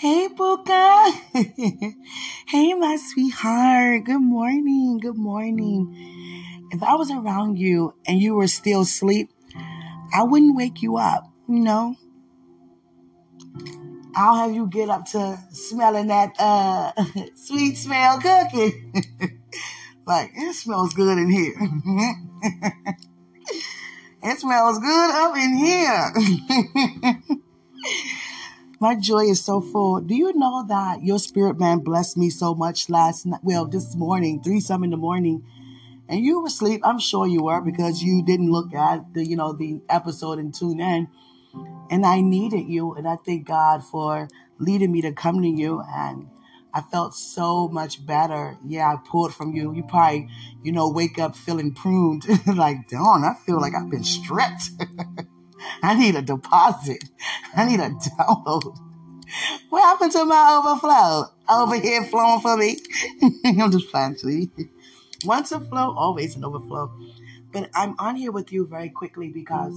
Hey, Puka. Hey, my sweetheart. Good morning. Good morning. If I was around you and you were still asleep, I wouldn't wake you up, you know? I'll have you get up to smelling that sweet smell cooking. Like, it smells good in here. It smells good up in here. My joy is so full. Do you know that your spirit man blessed me so much last night? Well, this morning, 3-some in the morning. And you were asleep. I'm sure you were, because you didn't look at the, you know, the episode and tune in. And I needed you. And I thank God for leading me to come to you. And I felt so much better. Yeah, I pulled from you. You probably, you know, wake up feeling pruned. Like, darn, I feel like I've been stripped. I need a deposit. I need a download. What happened to my overflow? Over here flowing for me. I'm just fine, sweetie. Once a flow, always an overflow. But I'm on here with you very quickly because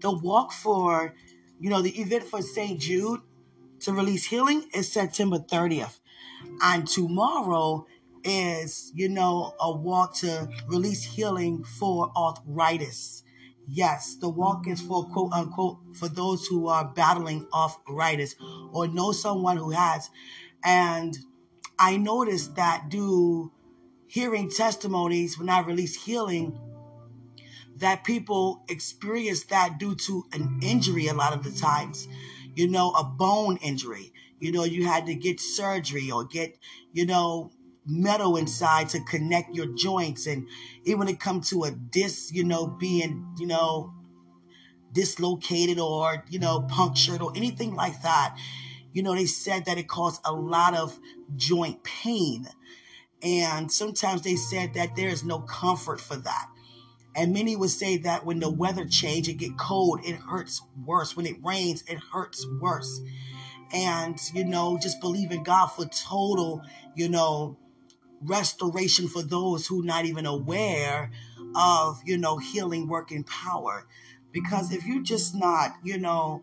the walk for, you know, the event for St. Jude to release healing is September 30th. And tomorrow is, you know, a walk to release healing for arthritis. Yes, the walk is for, quote, unquote, for those who are battling arthritis or know someone who has. And I noticed that due hearing testimonies when I release healing, that people experience that due to an injury a lot of the times, you know, a bone injury. You know, you had to get surgery or get, you know, metal inside to connect your joints. And even when it comes to a disc, you know, being, you know, dislocated or, you know, punctured or anything like that, you know, they said that it caused a lot of joint pain. And sometimes they said that there is no comfort for that. And many would say that when the weather changes, it get cold, it hurts worse. When it rains, it hurts worse. And, you know, just believe in God for total, you know, restoration for those who not even aware of, you know, healing working power. Because if you're just not, you know,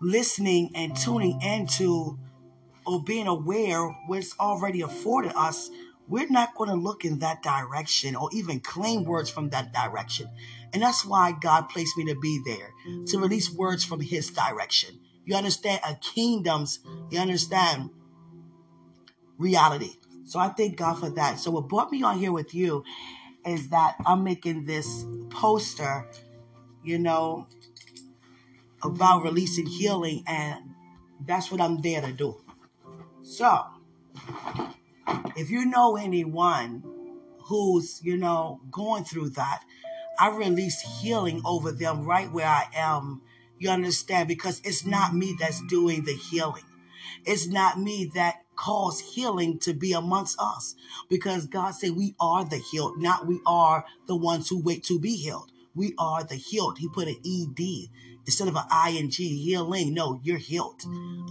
listening and tuning into or being aware what's already afforded us, we're not going to look in that direction or even claim words from that direction. And that's why God placed me to be there, to release words from his direction. You understand? A kingdom's, you understand, reality. So I thank God for that. So what brought me on here with you is that I'm making this poster, you know, about releasing healing, and that's what I'm there to do. So, if you know anyone who's, you know, going through that, I release healing over them right where I am. You understand? Because it's not me that's doing the healing. It's not me that caused healing to be amongst us. Because God said we are the healed, not we are the ones who wait to be healed. We are the healed. He put an ED instead of an ING, healing. No, you're healed.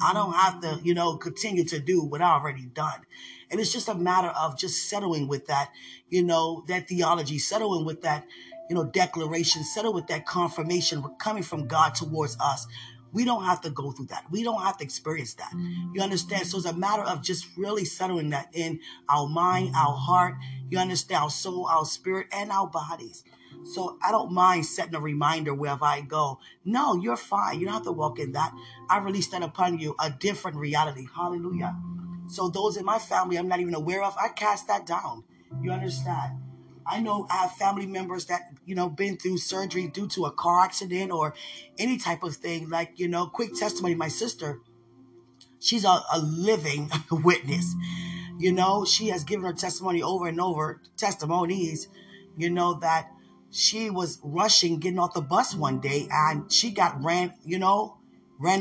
I don't have to, you know, continue to do what I already done. And it's just a matter of just settling with that, you know, that theology, settling with that, you know, declaration, settle with that confirmation coming from God towards us. We don't have to go through that. We don't have to experience that. You understand? So it's a matter of just really settling that in our mind, our heart, you understand, our soul, our spirit, and our bodies. So I don't mind setting a reminder wherever I go. No, you're fine. You don't have to walk in that. I release that upon you, a different reality. Hallelujah. So those in my family I'm not even aware of, I cast that down. You understand? I know I have family members that, you know, been through surgery due to a car accident or any type of thing. Like, you know, quick testimony, my sister, she's a living witness. You know, she has given her testimony over and over, testimonies, you know, that she was rushing, getting off the bus one day, and she got ran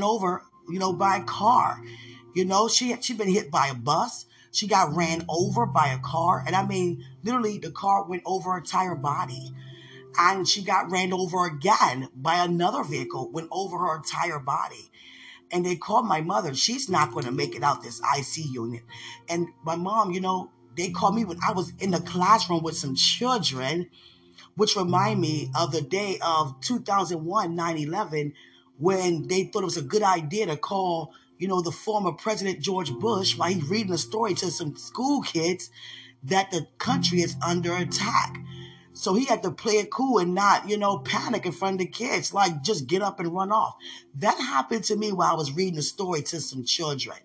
over, you know, by a car. You know, she'd been hit by a bus. She got ran over by a car. And I mean, literally, the car went over her entire body. And she got ran over again by another vehicle, went over her entire body. And they called my mother. She's not going to make it out this IC unit. And my mom, you know, they called me when I was in the classroom with some children, which remind me of the day of 2001, 9/11, when they thought it was a good idea to call, you know, the former President George Bush while he's reading a story to some school kids that the country is under attack. So he had to play it cool and not, you know, panic in front of the kids, like just get up and run off. That happened to me while I was reading a story to some children.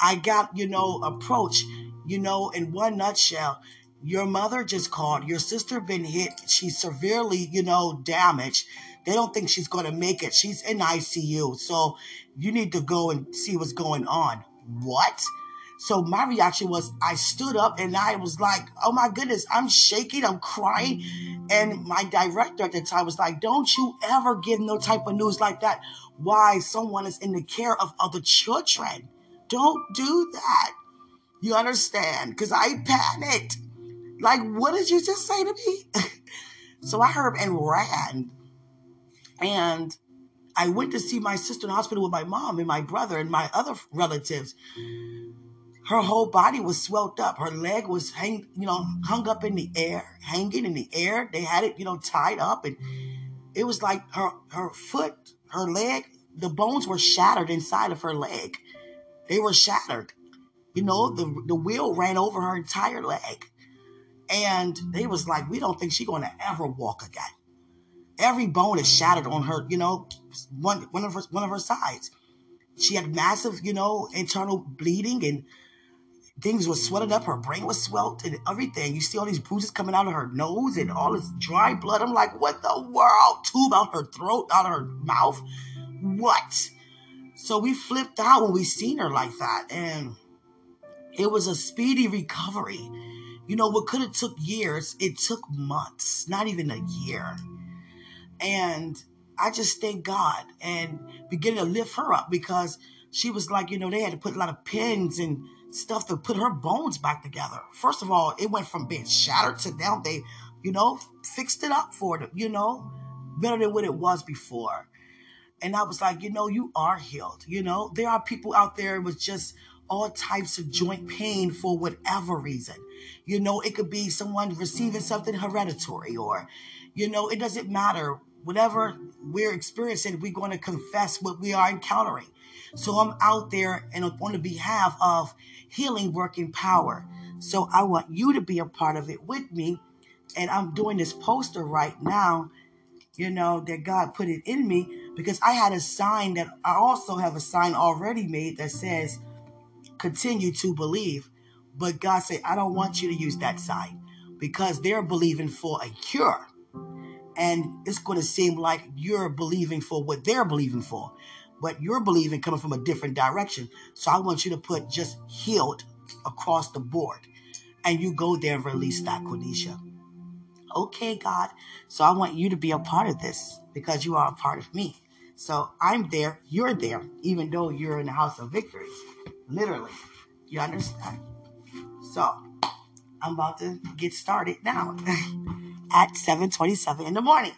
I got, you know, approached, you know, in one nutshell, your mother just called, your sister been hit, she's severely, you know, damaged. They don't think she's going to make it. She's in ICU. So you need to go and see what's going on. What? So my reaction was I stood up and I was like, oh my goodness, I'm shaking, I'm crying. And my director at the time was like, don't you ever give no type of news like that. Why someone is in the care of other children. Don't do that. You understand? Because I panicked. Like, what did you just say to me? So I heard and ran. And I went to see my sister in the hospital with my mom and my brother and my other relatives. Her whole body was swelled up. Her leg was hung up in the air, hanging in the air. They had it, you know, tied up. And it was like her foot, her leg, the bones were shattered inside of her leg. They were shattered. You know, the wheel ran over her entire leg. And they was like, we don't think she's going to ever walk again. Every bone is shattered on her, you know, one of her sides. She had massive, you know, internal bleeding and things were swelling up. Her brain was swelled and everything. You see all these bruises coming out of her nose and all this dry blood. I'm like, what the world? Tube out her throat, out of her mouth. What? So we flipped out when we seen her like that. And it was a speedy recovery. You know, what could have took years, it took months, not even a year. And I just thank God and began to lift her up because she was like, you know, they had to put a lot of pins and stuff to put her bones back together. First of all, it went from being shattered to now they, you know, fixed it up for them, you know, better than what it was before. And I was like, you know, you are healed. You know, there are people out there with just all types of joint pain for whatever reason. You know, it could be someone receiving something hereditary or, you know, it doesn't matter. Whatever we're experiencing, we're going to confess what we are encountering. So I'm out there and on the behalf of healing working power. So I want you to be a part of it with me. And I'm doing this poster right now, you know, that God put it in me because I had a sign that I also have a sign already made that says, continue to believe. But God said, I don't want you to use that sign because they're believing for a cure. And it's going to seem like you're believing for what they're believing for. But you're believing coming from a different direction. So I want you to put just healed across the board. And you go there and release that, Cornisha. Okay, God. So I want you to be a part of this because you are a part of me. So I'm there. You're there. Even though you're in the house of victory. Literally. You understand? So I'm about to get started now. At 7:27 in the morning.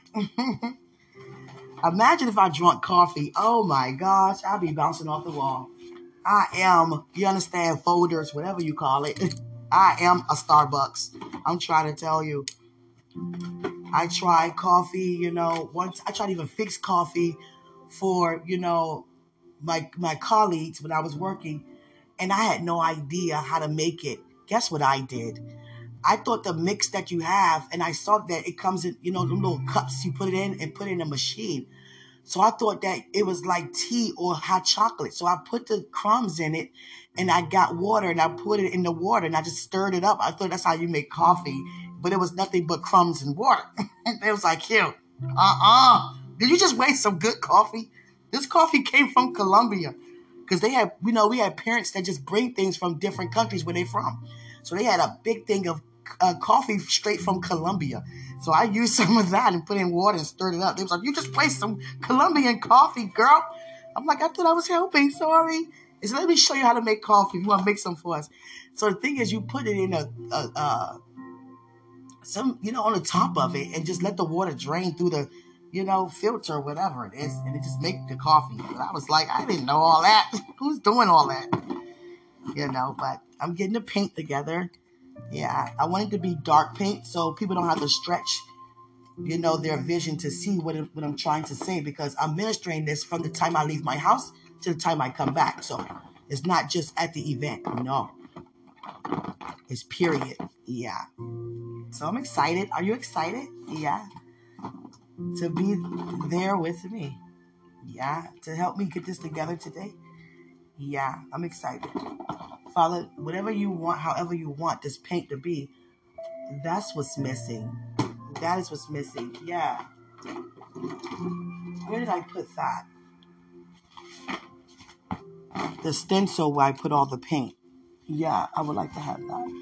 Imagine if I drunk coffee. Oh my gosh, I'll be bouncing off the wall. I am, you understand, folders, whatever you call it. I am a Starbucks. I'm trying to tell you. I tried coffee, you know, once. I tried to even fix coffee for, you know, my colleagues when I was working. And I had no idea how to make it. Guess what I did? I thought the mix that you have, and I saw that it comes in, you know, the little cups you put it in and put it in a machine. So I thought that it was like tea or hot chocolate. So I put the crumbs in it, and I got water, and I put it in the water, and I just stirred it up. I thought that's how you make coffee, but it was nothing but crumbs and water. It was like, here, did you just waste some good coffee? This coffee came from Colombia because they had, you know, we had parents that just bring things from different countries where they're from. So they had a big thing of coffee straight from Colombia. So I used some of that and put in water and stirred it up. They was like, you just placed some Colombian coffee, girl. I'm like, I thought I was helping. Sorry. So let me show you how to make coffee. You want to make some for us. So the thing is, you put it in some, you know, on the top of it and just let the water drain through the, you know, filter, whatever it is. And it just make the coffee. And I was like, I didn't know all that. Who's doing all that? You know, but I'm getting the paint together. Yeah, I want it to be dark pink so people don't have to stretch you know, their vision to see what I'm trying to say, because I'm ministering this from the time I leave my house to the time I come back. So it's not just at the event. No. It's period. Yeah. So I'm excited. Are you excited? Yeah. To be there with me. Yeah. To help me get this together today. Yeah. I'm excited. Father, whatever you want, however you want this paint to be, that's what's missing. That is what's missing. Yeah. Where did I put that? The stencil where I put all the paint. Yeah, I would like to have that.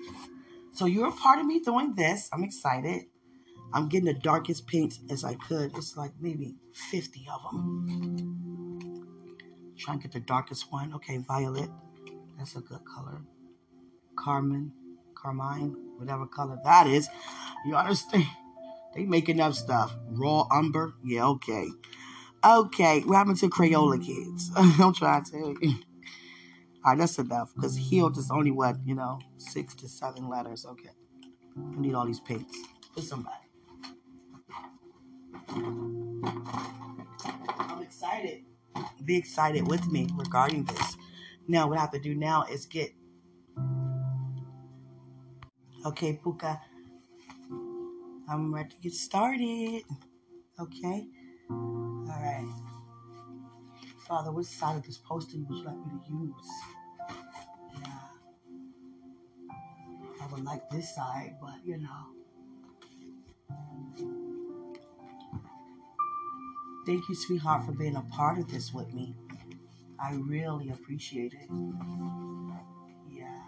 So you're a part of me doing this. I'm excited. I'm getting the darkest paints as I could. It's like maybe 50 of them. Try and get the darkest one. Okay, violet. That's a good color. Carmine, whatever color that is. You understand? They making up stuff. Raw umber. Yeah, okay. Okay, what happened to Crayola kids? I'm trying to tell you. All right, that's enough, because healed is only what, 6 to 7 letters. Okay. I need all these paints. For somebody. I'm excited. Be excited with me regarding this. Now, what I have to do now is get... Okay, Puka. I'm ready to get started. Okay. All right. Father, which side of this poster would you like me to use? Yeah. I would like this side, but Thank you, sweetheart, for being a part of this with me. I really appreciate it. Yeah.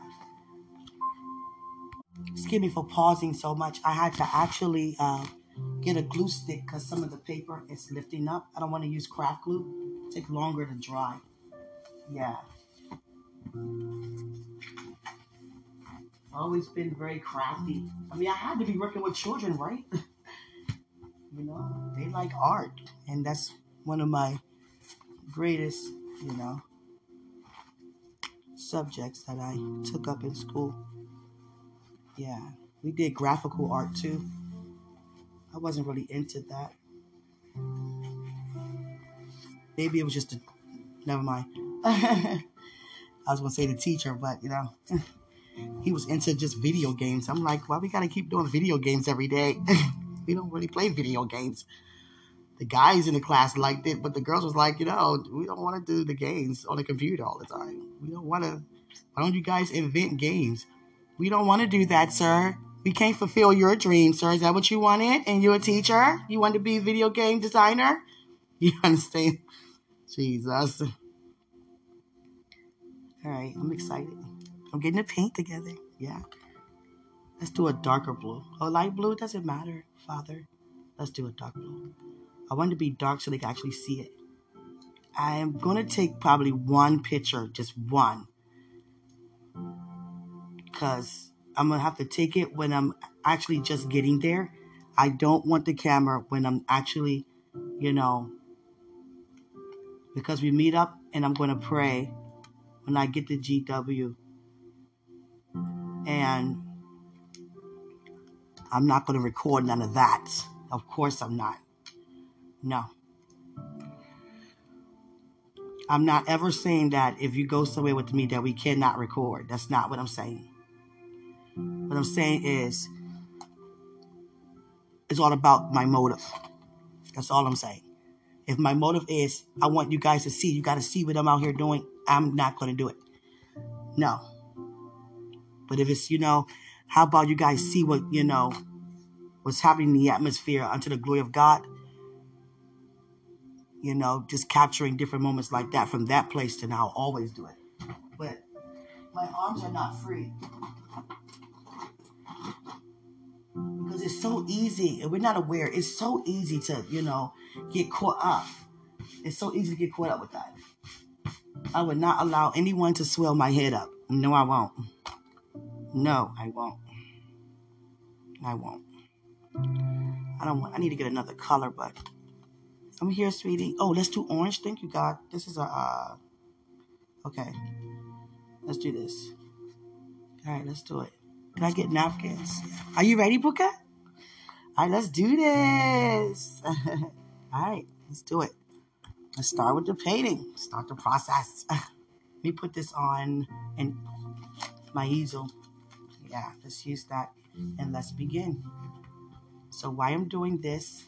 Excuse me for pausing so much. I had to actually get a glue stick because some of the paper is lifting up. I don't want to use craft glue. It takes longer to dry. Yeah. Always been very crafty. I mean, I had to be working with children, right? They like art. And that's one of my greatest, subjects that I took up in school. Yeah. We did graphical art, too. I wasn't really into that. Maybe it was just never mind. I was going to say the teacher, but, he was into just video games. I'm like, why we got to keep doing video games every day? We don't really play video games. The guys in the class liked it, but the girls was like, we don't want to do the games on the computer all the time. We don't want to. Why don't you guys invent games? We don't want to do that, sir. We can't fulfill your dream, sir. Is that what you wanted? And you're a teacher? You wanted to be a video game designer? You understand? Jesus. All right, I'm excited. I'm getting the paint together. Yeah. Let's do a darker blue. Oh, light blue doesn't matter, Father. Let's do a dark blue. I want it to be dark so they can actually see it. I am going to take probably one picture, just one. Because I'm going to have to take it when I'm actually just getting there. I don't want the camera when I'm actually, because we meet up and I'm going to pray when I get to GW. And I'm not going to record none of that. Of course I'm not. No. I'm not ever saying that if you go somewhere with me that we cannot record. That's not what I'm saying. What I'm saying is it's all about my motive. That's all I'm saying. If my motive is I want you guys to see, you got to see what I'm out here doing, I'm not going to do it. No. But if it's, how about you guys see what, what's happening in the atmosphere unto the glory of God? Just capturing different moments like that from that place to now. I'll always do it. But my arms are not free. Because it's so easy, and we're not aware, it's so easy to, get caught up. It's so easy to get caught up with that. I would not allow anyone to swell my head up. No, I won't. No, I won't. I won't. I don't want. I need to get another color, but I'm here, sweetie. Oh, let's do orange. Thank you, God. This is a. Okay, let's do this. All right, let's do it. Can I get napkins? Are you ready, Puka? All right, let's do this. All right, let's do it. Let's start with the painting. Start the process. Let me put this on and my easel. Yeah, let's use that and let's begin. So while I'm doing this,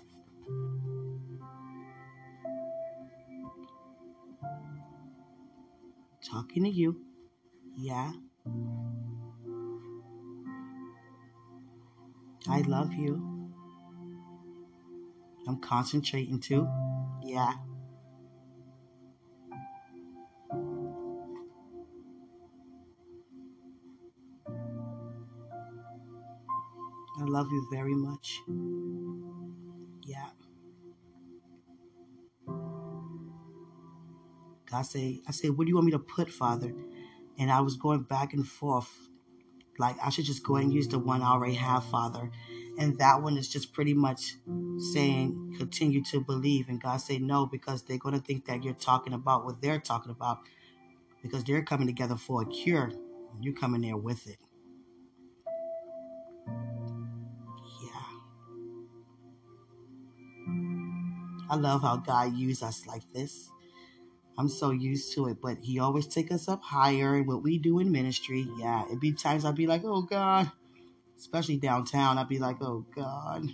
talking to you, yeah. I love you. I'm concentrating too, yeah. I love you very much, yeah. I say, what do you want me to put, Father? And I was going back and forth. Like, I should just go ahead and use the one I already have, Father. And that one is just pretty much saying, continue to believe. And God said, no, because they're going to think that you're talking about what they're talking about. Because they're coming together for a cure. And you're coming there with it. Yeah. I love how God used us like this. I'm so used to it, but he always take us up higher in what we do in ministry. Yeah, it'd be times I'd be like, oh, God. Especially downtown, I'd be like, oh, God.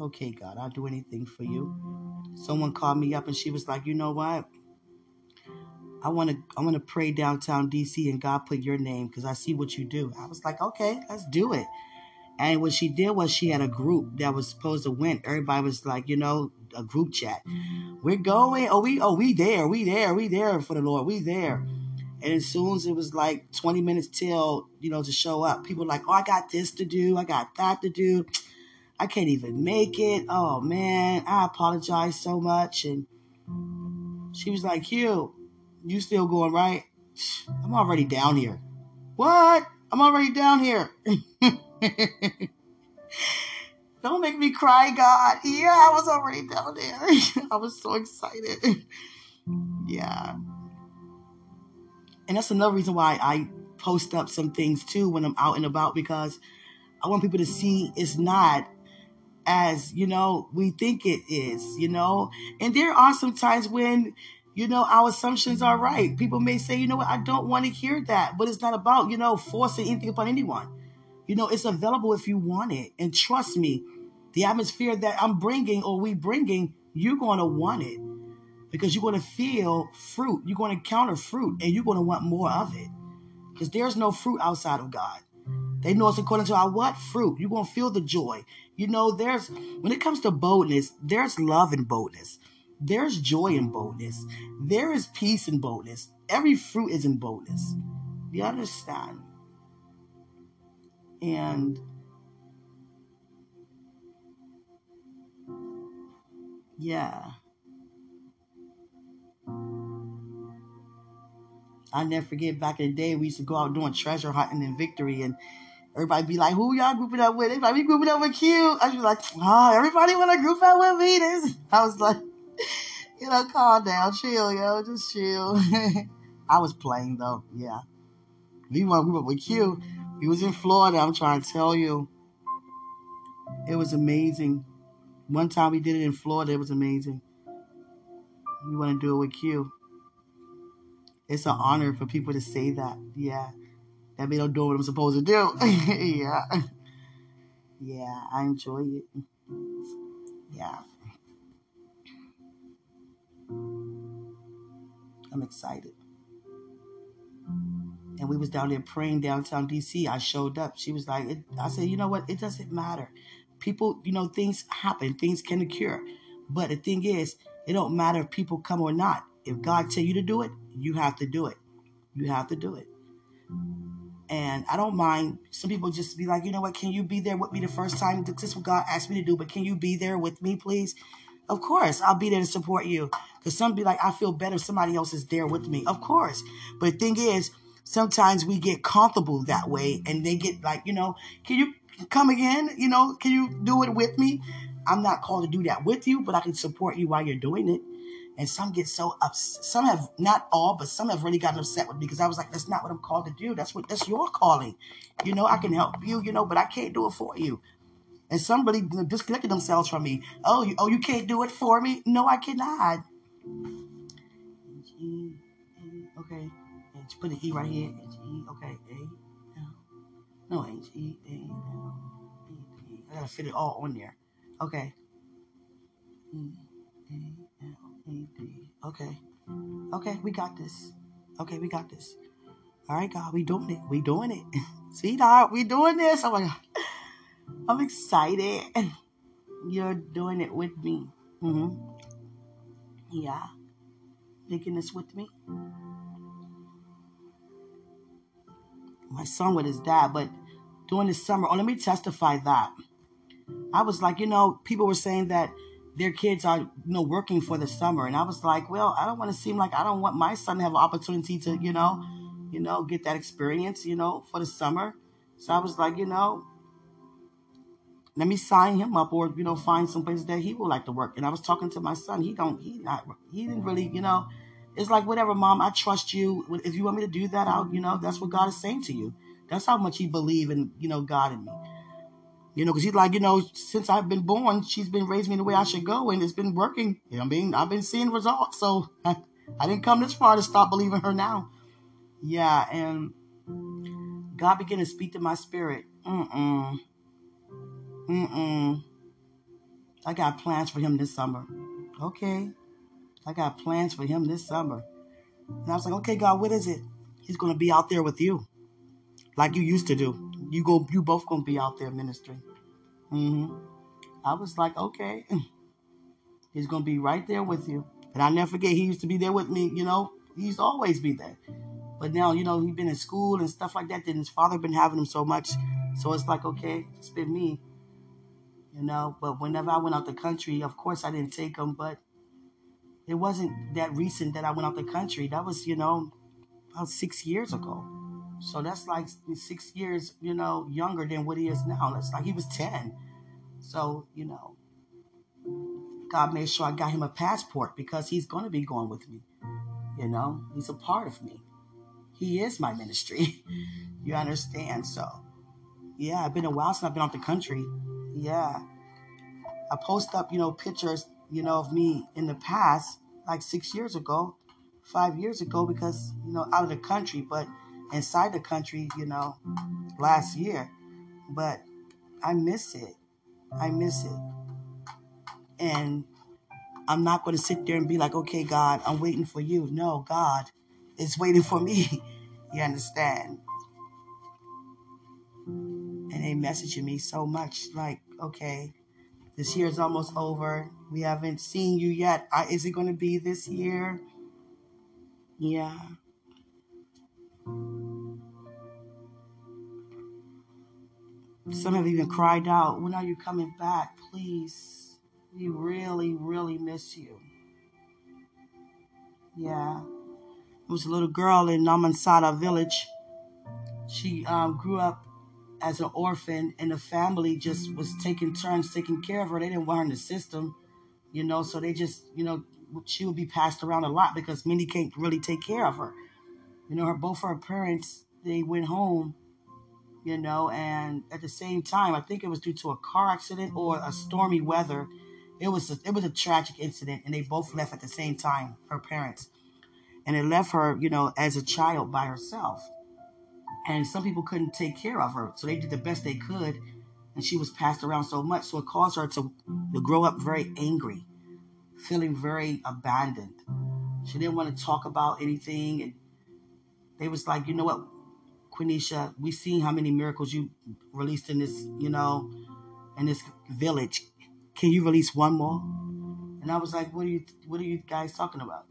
Okay, God, I'll do anything for you. Someone called me up, and she was like, you know what? I want to pray downtown D.C., and God put your name because I see what you do. I was like, okay, let's do it. And what she did was she had a group that was supposed to win. Everybody was like, you know, a group chat. We're going. We there for the Lord. We there. And as soon as it was like 20 minutes till, you know, to show up, people were like, oh, I got this to do. I got that to do. I can't even make it. Oh, man, I apologize so much. And she was like, Hugh, you still going, right? I'm already down here. What? I'm already down here. Don't make me cry, God. Yeah, I was already down there. I was so excited. Yeah. And that's another reason why I post up some things, too, when I'm out and about, because I want people to see it's not as, you know, we think it is, you know. And there are some times when, you know, our assumptions are right. People may say, you know what, I don't want to hear that. But it's not about, you know, forcing anything upon anyone. You know, it's available if you want it. And trust me, the atmosphere that I'm bringing or we bringing, you're going to want it because you're going to feel fruit. You're going to encounter fruit and you're going to want more of it because there's no fruit outside of God. They know it's according to our what? Fruit. You're going to feel the joy. You know, there's when it comes to boldness, there's love in boldness. There's joy in boldness. There is peace in boldness. Every fruit is in boldness. You understand? And yeah, I'll never forget back in the day, we used to go out doing treasure hunting in Victory and everybody be like, who y'all grouping up with? They be like, we grouping up with Q. I was like, oh, everybody want to group up with me? I was like, you know, calm down, chill, yo, just chill. I was playing though, yeah. We want to group up with Q. He was in Florida, I'm trying to tell you. It was amazing. One time we did it in Florida, it was amazing. We want to do it with Q. It's an honor for people to say that. Yeah. That they don't do what I'm supposed to do. Yeah. Yeah, I enjoy it. Yeah. I'm excited. And we was down there praying downtown D.C. I showed up. She was like, I said, you know what? It doesn't matter. People, you know, things happen. Things can occur. But the thing is, it don't matter if people come or not. If God tell you to do it, you have to do it. You have to do it. And I don't mind. Some people just be like, you know what? Can you be there with me the first time? This is what God asked me to do. But can you be there with me, please? Of course, I'll be there to support you. Because some be like, I feel better if somebody else is there with me. Of course. But the thing is, sometimes we get comfortable that way and they get like, you know, can you come again? You know, can you do it with me? I'm not called to do that with you, but I can support you while you're doing it. And some get so upset. Some have, not all, but some have really gotten upset with me because I was like, that's not what I'm called to do. That's your calling. You know, I can help you, you know, but I can't do it for you. and somebody disconnected themselves from me. Oh, you can't do it for me? No, I cannot. Okay. Just put an E right here. H-E. Okay. A. No, H-E. A. I gotta fit it all on there. Okay. E-A-L-E-D. Okay. Okay, we got this. Okay, we got this. All right, God, we doing it. We doing it. Sweetheart, we doing this. Oh, my God. I'm excited. You're doing it with me. Mm-hmm. Yeah. Making this with me. My son with his dad, but during the summer, oh, let me testify that. I was like, you know, people were saying that their kids are, you know, working for the summer. And I was like, well, I don't want to seem like I don't want my son to have an opportunity to, you know, get that experience, you know, for the summer. So I was like, you know, let me sign him up or, you know, find some place that he would like to work. And I was talking to my son. He didn't really, you know, it's like, whatever, Mom, I trust you. If you want me to do that, I'll, you know, that's what God is saying to you. That's how much he believe in, you know, God and me. You know, because he's like, you know, since I've been born, she's been raising me the way I should go, and it's been working. You know, I've been seeing results. So I didn't come this far to stop believing her now. Yeah, and God began to speak to my spirit. I got plans for him this summer. Okay. I got plans for him this summer. And I was like, okay, God, what is it? He's going to be out there with you. Like you used to do. You both going to be out there ministering. Mm-hmm. I was like, okay. He's going to be right there with you. And I never forget, he used to be there with me, you know. He used to always be there. But now, you know, he's been in school and stuff like that. Then his father been having him so much. So it's like, okay, it's been me. You know, but whenever I went out the country, of course I didn't take him, but it wasn't that recent that I went out the country. That was, you know, about 6 years ago. So that's like 6 years, you know, younger than what he is now. That's like he was 10. So, you know, God made sure I got him a passport because he's going to be going with me. You know, he's a part of me. He is my ministry. You understand? So, yeah, it's been a while since I've been out the country. Yeah. I post up, you know, pictures, you know, of me in the past, like 6 years ago, 5 years ago, because, you know, out of the country, but inside the country, you know, last year. But I miss it. I miss it. And I'm not going to sit there and be like, okay, God, I'm waiting for you. No, God is waiting for me. You understand? And they messaging me so much, like, okay, this year is almost over. We haven't seen you yet. Is it going to be this year? Yeah. Some have even cried out, when are you coming back? Please. We really, really miss you. Yeah. There was a little girl in Namansara village. She grew up as an orphan, and the family just was taking turns taking care of her. They didn't want her in the system, you know, so they just, you know, she would be passed around a lot because many can't really take care of her. You know, both her parents, they went home, you know, and at the same time, I think it was due to a car accident or a stormy weather. It was a tragic incident, and they both left at the same time, her parents. And it left her, you know, as a child by herself. And some people couldn't take care of her. So they did the best they could. And she was passed around so much. So it caused her to grow up very angry, feeling very abandoned. She didn't want to talk about anything. And they was like, you know what, Quenisha, we seen how many miracles you released in this, you know, in this village. Can you release one more? And I was like, what are you guys talking about?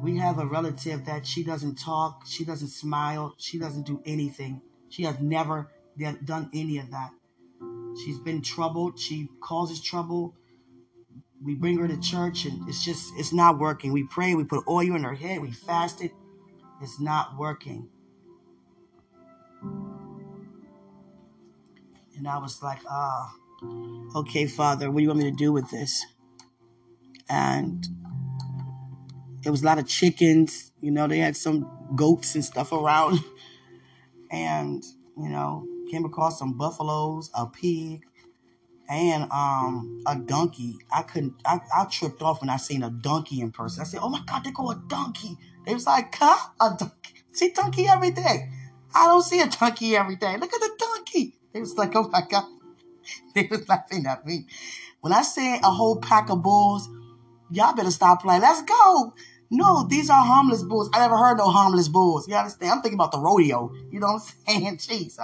We have a relative that she doesn't talk, she doesn't smile, she doesn't do anything. She has never done any of that. She's been troubled. She causes trouble. We bring her to church, and it's just, it's not working. We pray, we put oil in her head, we fasted. It's not working. And I was like, okay, Father, what do you want me to do with this? And there was a lot of chickens, you know, they had some goats and stuff around. And, you know, came across some buffaloes, a pig, and a donkey. I tripped off when I seen a donkey in person. I said, oh my God, they go a donkey. They was like, huh? A donkey. See donkey every day. I don't see a donkey every day. Look at the donkey. They was like, oh my God. They was laughing at me. When I said a whole pack of bulls, y'all better stop playing. Let's go. No, these are harmless bulls. I never heard no harmless bulls. You understand? I'm thinking about the rodeo. You know what I'm saying? Jeez.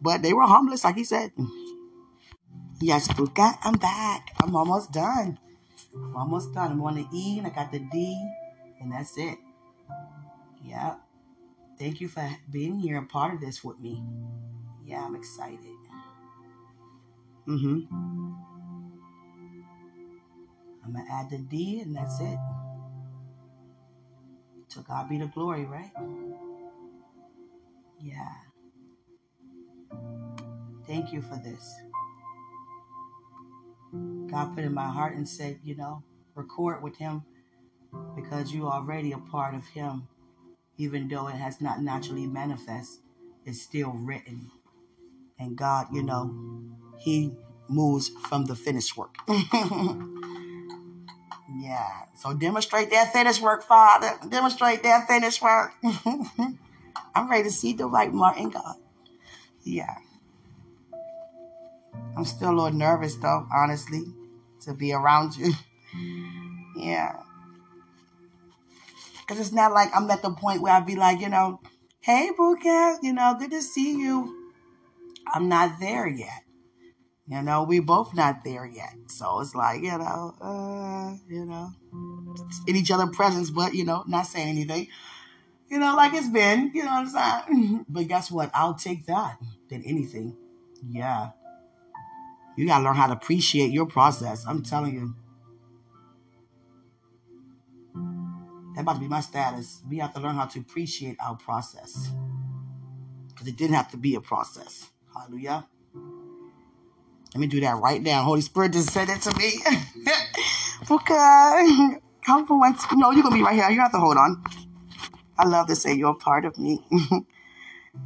But they were harmless, like he said. Yes, Buka, I'm back. I'm almost done. I'm almost done. I'm on the E and I got the D. And that's it. Yeah. Thank you for being here and part of this with me. Yeah, I'm excited. I'm going to add the D and that's it. To God be the glory, right? Yeah. Thank you for this. God put in my heart and said, you know, record with him because you are already a part of him. Even though it has not naturally manifest, it's still written. And God, you know, he moves from the finished work. Yeah, so demonstrate that finished work, Father. Demonstrate that finished work. I'm ready to see the right Martin God. Yeah. I'm still a little nervous, though, honestly, to be around you. Yeah. Because it's not like I'm at the point where I'd be like, you know, hey, Buka, you know, good to see you. I'm not there yet. You know, we both not there yet. So it's like, you know, in each other's presence, but, you know, not saying anything. You know, like it's been, you know what I'm saying? But guess what? I'll take that than anything. Yeah. You got to learn how to appreciate your process. I'm telling you. That about to be my status. We have to learn how to appreciate our process. Because it didn't have to be a process. Hallelujah. Let me do that right now. Holy Spirit just said it to me. Okay. Come for once. No, you're going to be right here. You have to hold on. I love to say you're a part of me.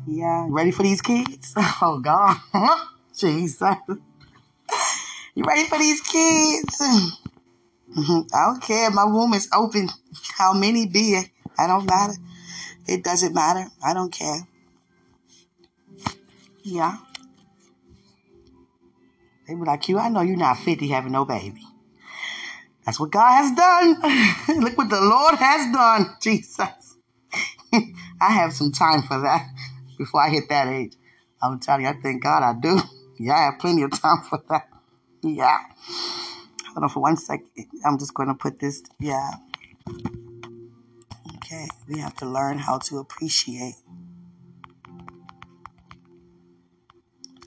Yeah. Ready for these kids? Oh, God. Jesus. You ready for these kids? I don't care. My womb is open. How many be it? I don't matter. It doesn't matter. I don't care. Yeah. They were like, you, I know you're not 50 having no baby. That's what God has done. Look what the Lord has done. Jesus. I have some time for that before I hit that age. I'm telling you, I thank God I do. Yeah, I have plenty of time for that. Yeah. Hold on for 1 second. I'm just going to put this. Yeah. Okay. We have to learn how to appreciate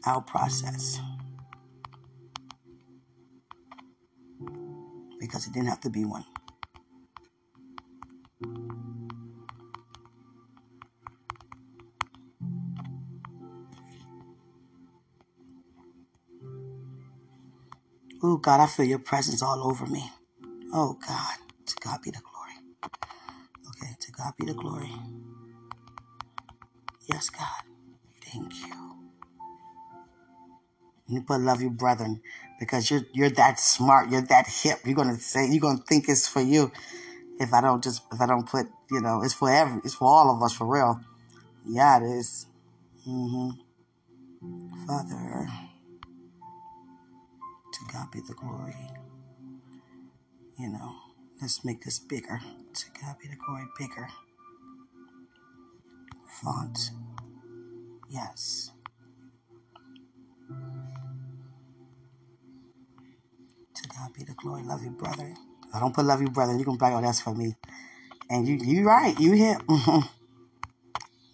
our process. Because it didn't have to be one. Oh, God, I feel your presence all over me. Oh, God, to God be the glory. Okay, to God be the glory. Yes, God, thank you. You put love you, brethren, because you're that smart, you're that hip. You're gonna say, you're gonna think it's for you. If I don't put, you know, it's for it's for all of us for real. Yeah, it is. Father, to God be the glory. You know, let's make this bigger. To God be the glory, bigger. Font. Yes. To God be the glory. Love you, brother. I don't put love you, brother. You can brag, oh, that's for me. And you right. You hip.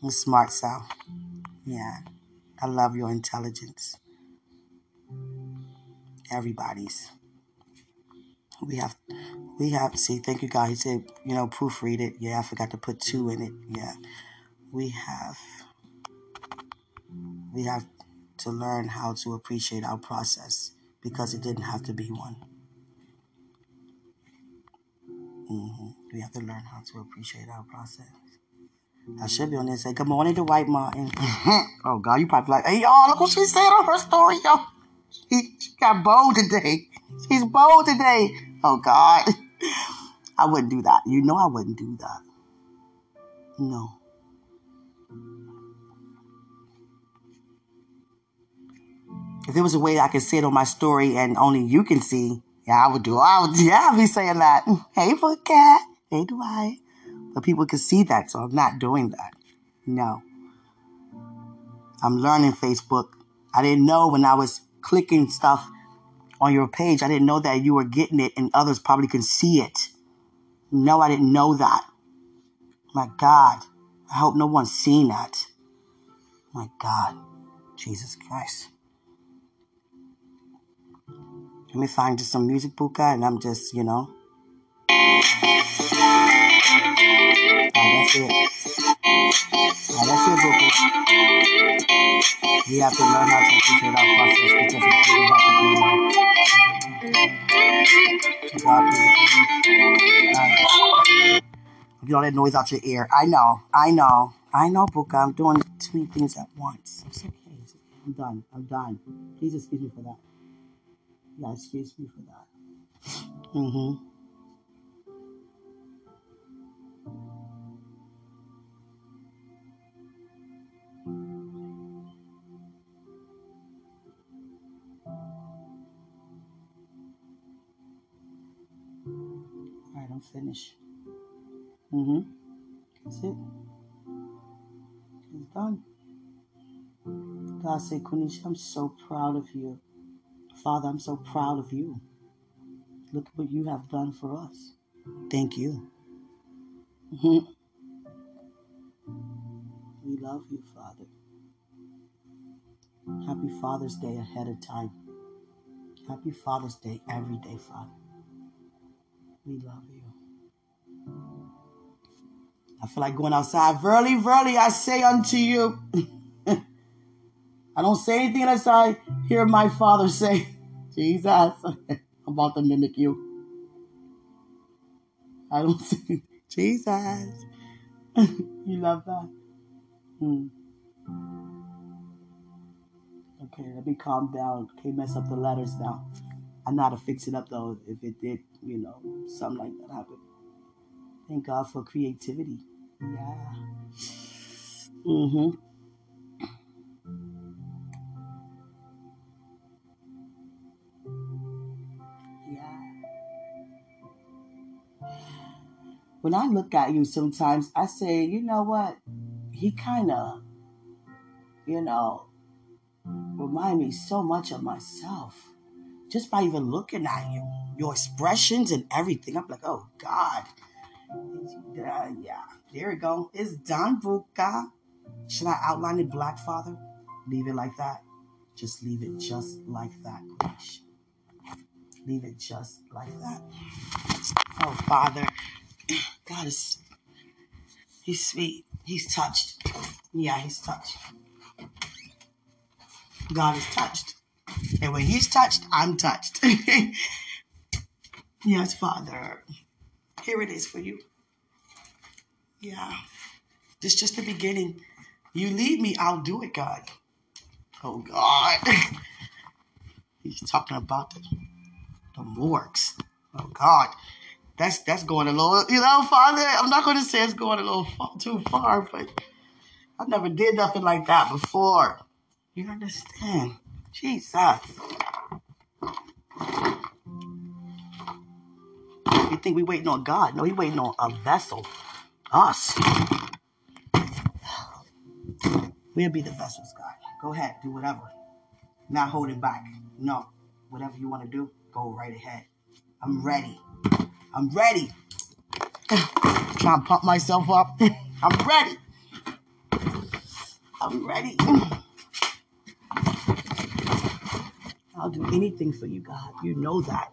You're smart, Sal. Yeah. I love your intelligence. Everybody's. We have, see, thank you, God. He said, you know, proofread it. Yeah, I forgot to put two in it. Yeah. We have to learn how to appreciate our process. Because it didn't have to be one. We have to learn how to appreciate our process. I should be on there and say, good morning to White Martin. Oh, God, you probably like, hey, y'all, look what she said on her story, y'all. She got bold today. She's bold today. Oh, God. I wouldn't do that. You know I wouldn't do that. No. If there was a way that I could say it on my story and only you can see, yeah, I would do it. Yeah, I'd be saying that. Hey, Foot Cat. Hey, Dwight. But people can see that, so I'm not doing that. No. I'm learning Facebook. I didn't know when I was clicking stuff on your page, I didn't know that you were getting it and others probably can see it. No, I didn't know that. My God. I hope no one's seen that. My God. Jesus Christ. Let me find just some music, Buka, and I'm just, you know. That's it. That's it, Buka. We have to learn how to appreciate our process because we do have to do that. Get all that noise out your ear. I know, Buka. I'm doing too many things at once. It's okay. I'm done. Please excuse me for that. Yeah, excuse me for that. Mm-hmm. All right, I'm finished. Mm-hmm. That's it. It's done. God said, Quenisha, I'm so proud of you. Father, I'm so proud of you. Look what you have done for us. Thank you. Mm-hmm. We love you, Father. Happy Father's Day ahead of time. Happy Father's Day every day, Father. We love you. I feel like going outside. Verily, verily, I say unto you. I don't say anything unless I hear my Father say, Jesus, I'm about to mimic you. I don't say, Jesus. You love that? Hmm. Okay, let me calm down. Can't mess up the letters now. I know how to fix it up, though, if it did, you know, something like that happened. Thank God for creativity. Yeah. Mm-hmm. When I look at you sometimes, I say, you know what? He kind of, you know, remind me so much of myself. Just by even looking at you, your expressions and everything. I'm like, oh, God. Yeah, there we go. It's done, Buka. Should I outline it black, Father? Leave it like that. Just leave it just like that. Leave it just like that. Oh, Father. God is, he's sweet. He's touched. Yeah, he's touched. God is touched. And when he's touched, I'm touched. Yes, Father. Here it is for you. Yeah. It's just the beginning. You lead me, I'll do it, God. Oh, God. He's talking about the morgues. Oh, God. That's going a little, you know, Father, I'm not going to say it's going a little too far, but I never did nothing like that before. You understand? Jesus. You think we waiting on God? No, he waiting on a vessel. Us. We'll be the vessels, God. Go ahead. Do whatever. Not holding back. No. Whatever you want to do, go right ahead. I'm ready. I'm ready. Trying to pump myself up. I'm ready. I'm ready. I'll do anything for you, God. You know that.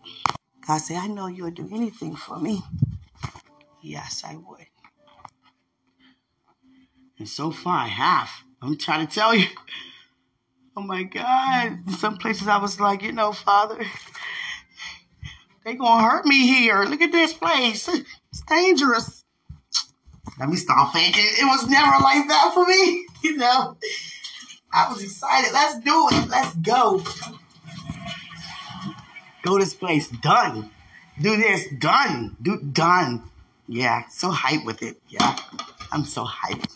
God said, I know you'll do anything for me. Yes, I would. And so far, I have. I'm trying to tell you. Oh, my God. Some places I was like, you know, Father, they gonna hurt me here. Look at this place. It's dangerous. Let me stop faking. It was never like that for me. You know, I was excited. Let's do it. Let's go. Go this place, done. Do this, done. Done. Yeah, so hyped with it. Yeah, I'm so hyped.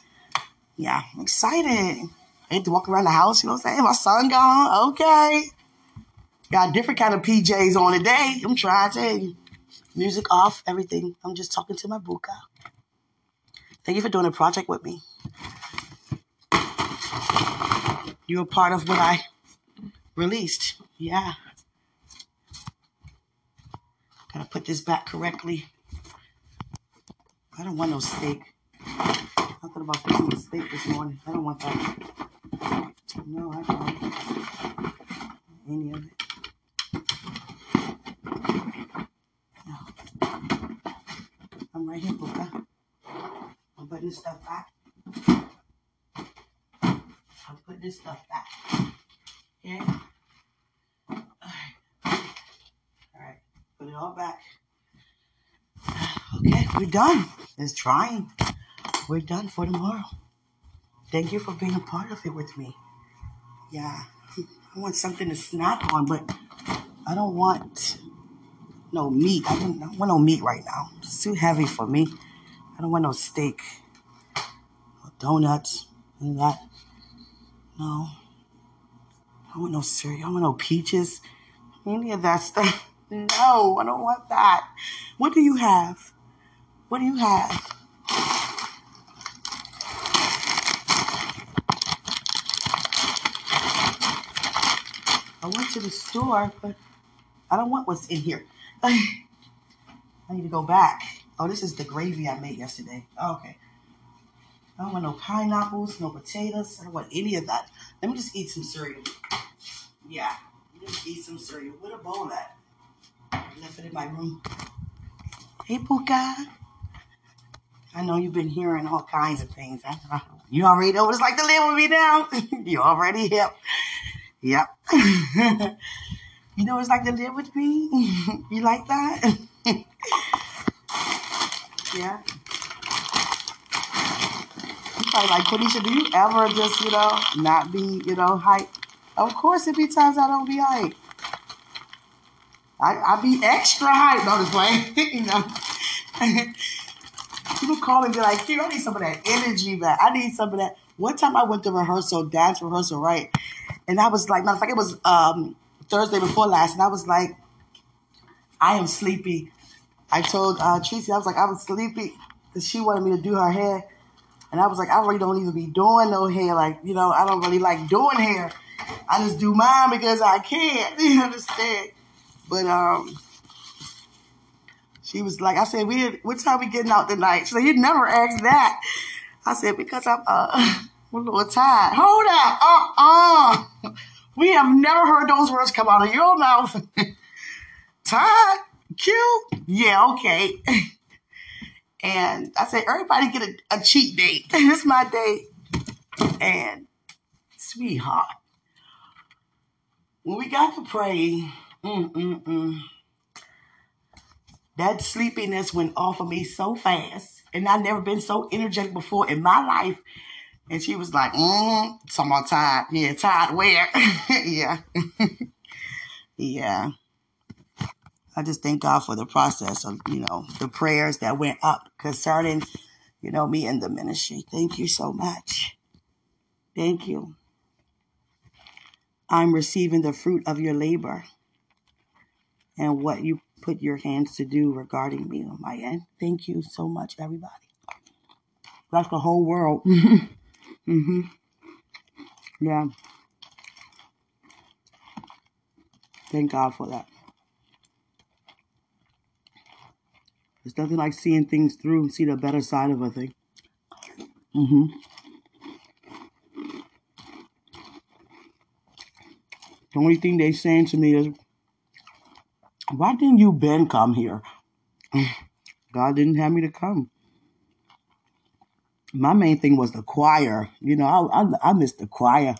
Yeah, I'm excited. I had to walk around the house, you know what I'm saying? My son gone, okay. Got a different kind of PJs on today. I'm trying to tell you. Music off, everything. I'm just talking to my buka. Thank you for doing a project with me. You were part of what I released. Yeah. Gotta put this back correctly. I don't want no steak. I thought about fixing the steak this morning. I don't want that. No, I don't want any of it. No. I'm right here, Buka. I'm putting this stuff back. I'm putting this stuff back. Okay? Alright. Put it all back. Okay, we're done. It's trying. We're done for tomorrow. Thank you for being a part of it with me. Yeah. I want something to snack on, but I don't want no meat. I don't want no meat right now. It's too heavy for me. I don't want no steak or donuts and that. No. I don't want no cereal. I don't want no peaches. Any of that stuff. No, I don't want that. What do you have? What do you have? I went to the store, but I don't want what's in here. I need to go back. Oh, this is the gravy I made yesterday. Oh, okay. I don't want no pineapples, no potatoes. I don't want any of that. Let me just eat some cereal. Yeah, just eat some cereal. What a bowl at. I left it in my room. Hey, Buka. I know you've been hearing all kinds of things. You already know what it's like to live with me now. You already here. Yep. You know what it's like to live with me? You like that? Yeah. You probably like, Konisha, do you ever just, not be, hype? Of course it be times I don't be hype. I be extra hype on this way. People call and be like, I need some of that energy back. I need some of that. One time I went to rehearsal, dance rehearsal, right? And I was like, matter of fact, it was Thursday before last, and I was like, I am sleepy. I told Tracy, I was like, I was sleepy because she wanted me to do her hair. And I was like, I really don't even be doing no hair. Like, I don't really like doing hair. I just do mine because I can't. You understand? But she was like, I said, what time we getting out tonight? She said, you never asked that. I said, because I'm a little tired. Hold up. We have never heard those words come out of your mouth. Tired? Cute? Yeah, okay. And I said, everybody get a cheat date. This is my date. And sweetheart, when we got to praying, that sleepiness went off of me so fast. And I've never been so energetic before in my life. And she was like, talking about tired. Yeah, tired where? Yeah. Yeah. I just thank God for the process of, the prayers that went up concerning, me and the ministry. Thank you so much. Thank you. I'm receiving the fruit of your labor and what you put your hands to do regarding me on my end. Thank you so much, everybody. Like the whole world. Yeah. Thank God for that. There's nothing like seeing things through and see the better side of a thing. The only thing they saying to me is, why didn't you, Ben, come here? God didn't have me to come. My main thing was the choir. I missed the choir.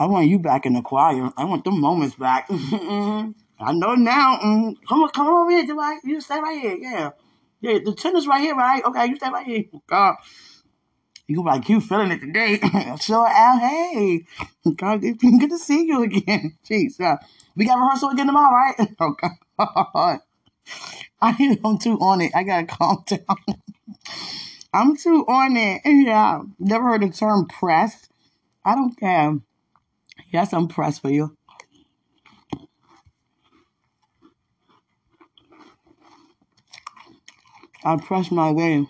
I want you back in the choir. I want them moments back. I know now. Come over here, Dwight. You stay right here. Yeah. The tennis right here, right? Okay, you stay right here. God. You like, you feeling it today. So, Al, hey, God, good to see you again. Jeez, we got rehearsal again tomorrow, right? Oh, God. I'm too on it. I got to calm down. I'm too on it. Yeah, never heard the term press. I don't care. Yes, I'm pressed for you. I press my way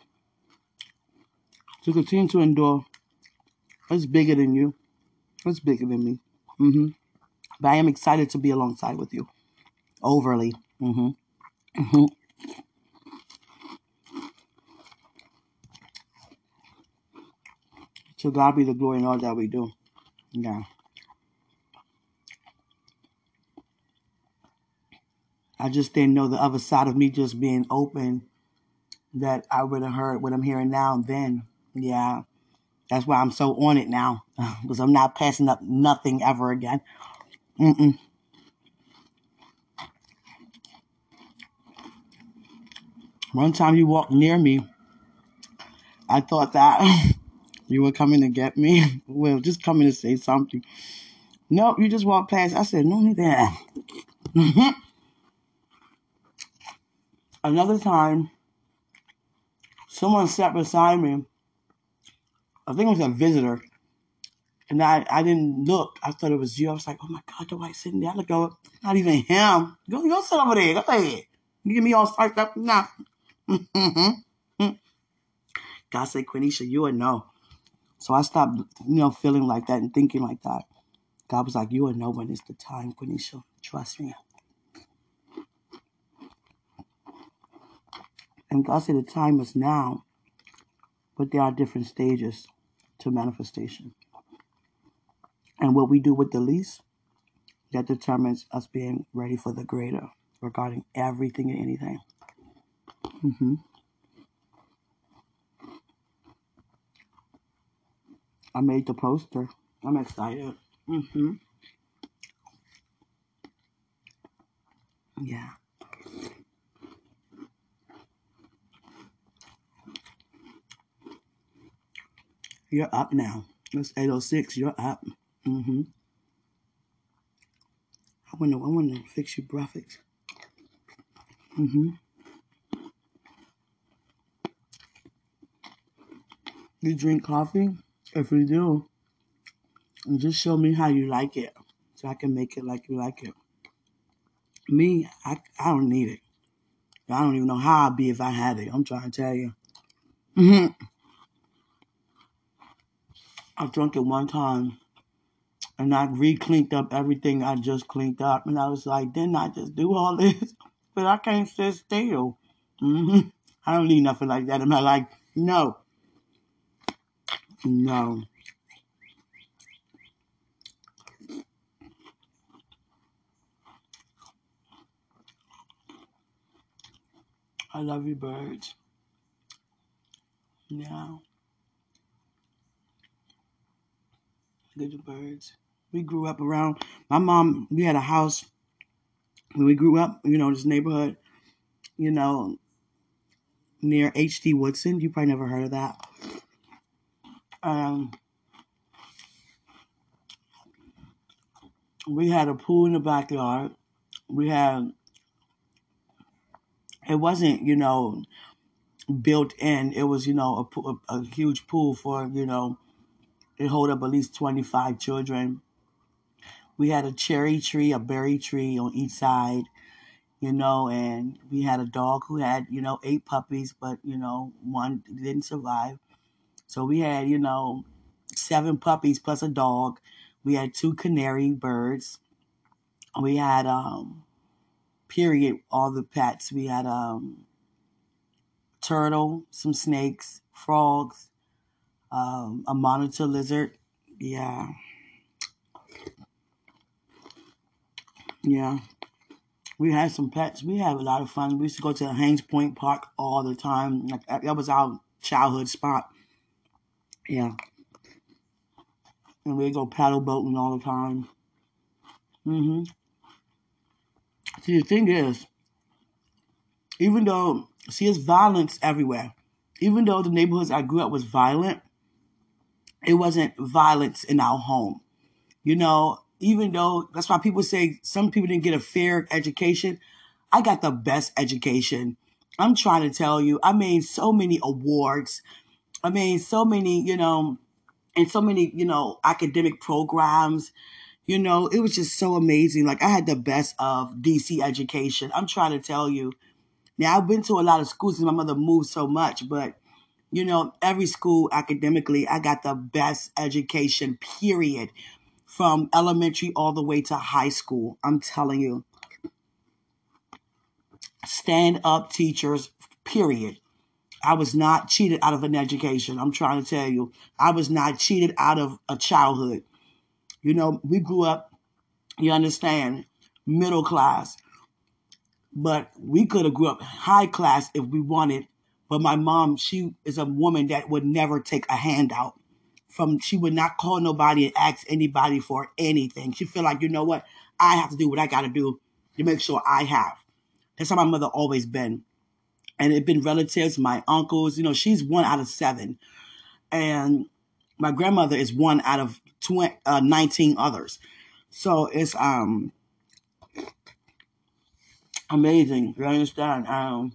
to continue to endure. It's bigger than you. It's bigger than me. Mm-hmm. But I am excited to be alongside with you. Overly. Mm-hmm. Mm-hmm. To God be the glory in all that we do. Yeah. I just didn't know the other side of me just being open that I would have heard what I'm hearing now then. Yeah. That's why I'm so on it now. Because I'm not passing up nothing ever again. Mm-mm. One time you walked near me, I thought that you were coming to get me. Well, just coming to say something. Nope, you just walked past. I said, no need that. Mm-hmm. Another time, someone sat beside me. I think it was a visitor. And I didn't look. I thought it was you. I was like, oh, my God, the white's sitting there. I look over. Not even him. Go sit over there. Go ahead. You get me all psyched up now. God said, Quenisha, you a no. So I stopped, feeling like that and thinking like that. God was like, you a no when it's the time, Quenisha. Trust me. And God said the time is now, but there are different stages to manifestation. And what we do with the least, that determines us being ready for the greater regarding everything and anything. Mm-hmm. I made the poster. I'm excited. Mm-hmm. Yeah. You're up now. It's 8:06. You're up. Mm-hmm. I want to fix your graphics. Mm-hmm. You drink coffee? If you do, just show me how you like it so I can make it like you like it. Me, I don't need it. I don't even know how I'd be if I had it. I'm trying to tell you. Mm-hmm. I drunk it one time, and I re-cleaned up everything I just cleaned up, and I was like, didn't I just do all this? But I can't sit still. Mm-hmm. I don't need nothing like that. I'm not like, no. No. I love you, birds. No. Good to birds. We grew up around my mom. We had a house when we grew up, this neighborhood, near H.D. Woodson. You probably never heard of that. We had a pool in the backyard. It wasn't, built in. It was, a huge pool for, it hold up at least 25 children. We had a cherry tree, a berry tree on each side, and we had a dog who had, 8 puppies, but, one didn't survive. So we had, 7 puppies plus a dog. We had 2 canary birds. We had, all the pets. We had turtle, some snakes, frogs. A monitor lizard. Yeah. Yeah. We had some pets. We had a lot of fun. We used to go to Haynes Point Park all the time. Like, that was our childhood spot. Yeah. And we'd go paddle boating all the time. Mm-hmm. See, the thing is, it's violence everywhere. Even though the neighborhoods I grew up was violent, It wasn't violence in our home. You know, even though that's why people say some people didn't get a fair education. I got the best education. I'm trying to tell you, I mean, so many awards. I mean, so many, you know, and so many, you know, academic programs. You know, it was just so amazing. Like, I had the best of DC education. I'm trying to tell you. Now, I went to a lot of schools because my mother moved so much, but, you know, every school academically, I got the best education, period, from elementary all the way to high school. I'm telling you. Stand up teachers, period. I was not cheated out of an education. I'm trying to tell you. I was not cheated out of a childhood. You know, we grew up, you understand, middle class. But we could have grew up high class if we wanted. But my mom, she is a woman that would never take a handout. She would not call nobody and ask anybody for anything. She feel like, you know what, I have to do what I got to do to make sure I have. That's how my mother always been. And it been relatives, my uncles. You know, she's 1 out of 7. And my grandmother is 1 out of 19 others. So it's amazing. You understand?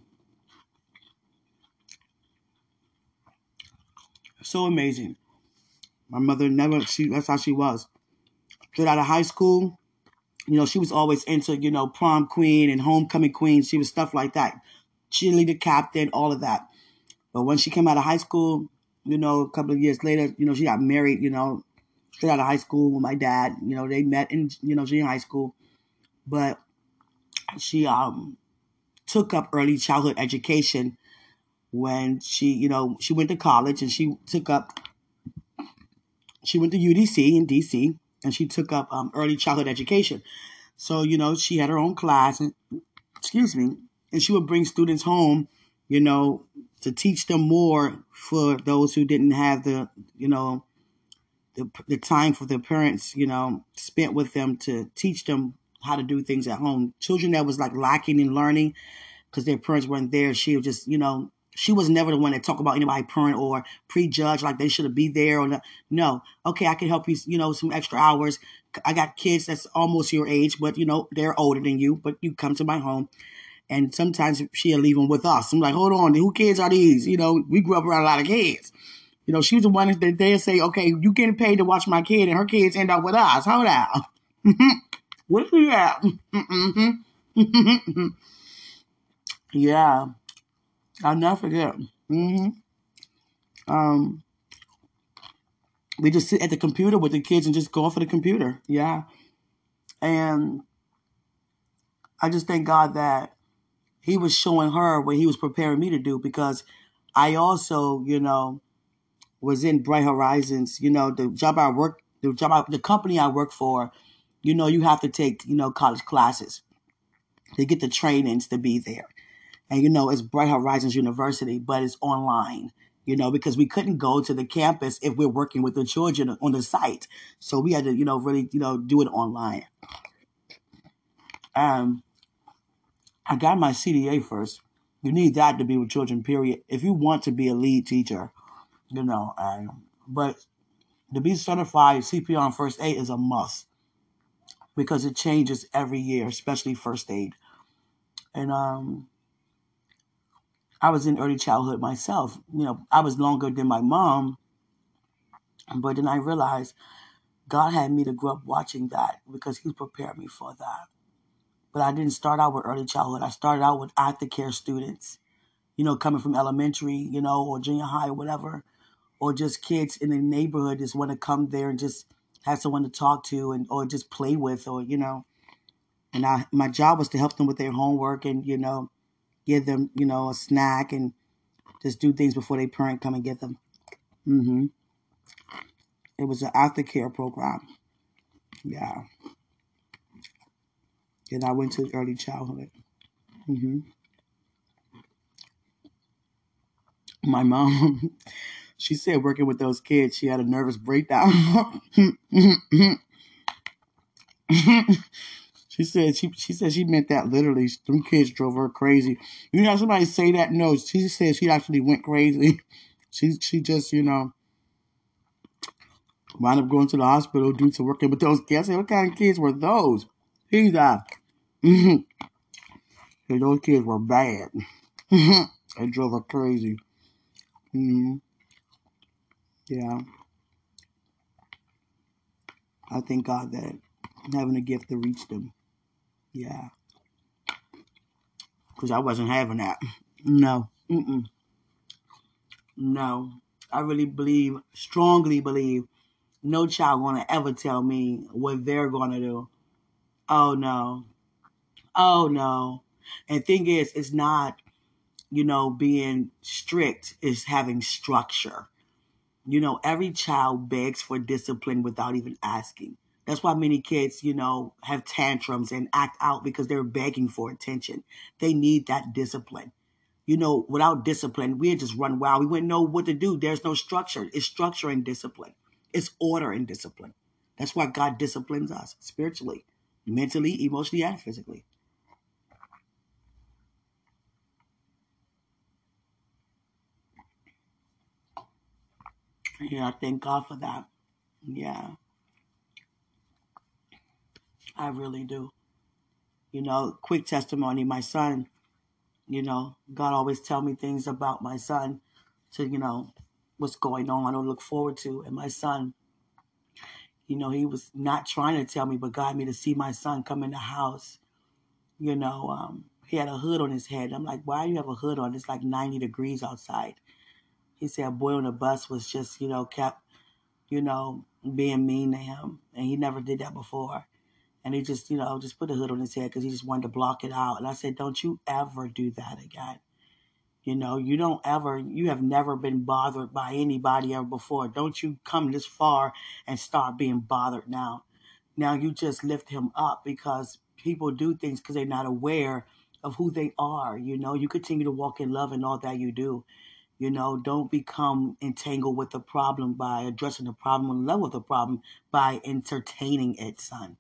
So amazing. My mother that's how she was. Straight out of high school, you know, she was always into, you know, prom queen and homecoming queen. She was stuff like that. Cheerleader, captain, all of that. But when she came out of high school, you know, a couple of years later, you know, she got married, you know, straight out of high school with my dad. You know, they met in, you know, junior high school. But she took up early childhood education when she, you know, she went to college and she went to UDC in DC and she took up early childhood education. So, you know, she had her own class and, and she would bring students home, you know, to teach them more for those who didn't have the, you know, the time for their parents, you know, spent with them to teach them how to do things at home. Children that was like lacking in learning because their parents weren't there. She was just, you know, she was never the one that talked about anybody's parent or prejudge like they should have been there or not. No. Okay, I can help you, you know, some extra hours. I got kids that's almost your age, but, you know, they're older than you, but you come to my home. And sometimes she'll leave them with us. I'm like, hold on, who kids are these? You know, we grew up around a lot of kids. You know, she was the one that they'll say, okay, you getting paid to watch my kid and her kids end up with us. Hold on. What do you have? Yeah. I'll never forget. We just sit at the computer with the kids and just go off of the computer. Yeah. And I just thank God that he was showing her what he was preparing me to do, because I also, you know, was in Bright Horizons. You know, the company I work for, you know, you have to take, you know, college classes to get the trainings to be there. And, you know, it's Bright Horizons University, but it's online, you know, because we couldn't go to the campus if we're working with the children on the site. So we had to, you know, really, you know, do it online. I got my CDA first. You need that to be with children, period. If you want to be a lead teacher, you know, but to be certified CPR on first aid is a must because it changes every year, especially first aid. And, I was in early childhood myself. You know, I was longer than my mom, but then I realized God had me to grow up watching that because he prepared me for that. But I didn't start out with early childhood. I started out with aftercare students, you know, coming from elementary, you know, or junior high or whatever, or just kids in the neighborhood just want to come there and just have someone to talk to and or just play with or, you know. And my job was to help them with their homework and, you know, give them, you know, a snack and just do things before their parent come and get them. It was an aftercare program. Yeah. Then I went to early childhood. My mom, she said working with those kids, she had a nervous breakdown. She said she meant that literally. Them kids drove her crazy. You know, somebody say that? No, she said she actually went crazy. She just, you know, wound up going to the hospital due to working with those kids. I said, what kind of kids were those? He's out. Mm-hmm. Those kids were bad. They drove her crazy. Mm-hmm. Yeah. I thank God that I'm having a gift to reach them. Yeah. Because I wasn't having that. No. Mm-mm. No. I really believe, strongly believe, no child gonna ever tell me what they're gonna do. Oh, no. Oh, no. And thing is, it's not, you know, being strict. It's having structure. You know, every child begs for discipline without even asking. That's why many kids, you know, have tantrums and act out because they're begging for attention. They need that discipline. You know, without discipline, we just run wild. We wouldn't know what to do. There's no structure. It's structure and discipline. It's order and discipline. That's why God disciplines us spiritually, mentally, emotionally, and physically. Yeah, I thank God for that. Yeah. I really do. You know, quick testimony, my son, you know, God always tell me things about my son to, you know, what's going on or look forward to. And my son, you know, he was not trying to tell me, but God had me to see my son come in the house. You know, he had a hood on his head. I'm like, why do you have a hood on? It's like 90 degrees outside. He said a boy on the bus was just, you know, kept, you know, being mean to him. And he never did that before. And he just, you know, just put a hood on his head because he just wanted to block it out. And I said, don't you ever do that again. You know, you don't ever, you have never been bothered by anybody ever before. Don't you come this far and start being bothered now. Now you just lift him up because people do things because they're not aware of who they are. You know, you continue to walk in love in all that you do. You know, don't become entangled with the problem by addressing the problem and love with the problem by entertaining it, son.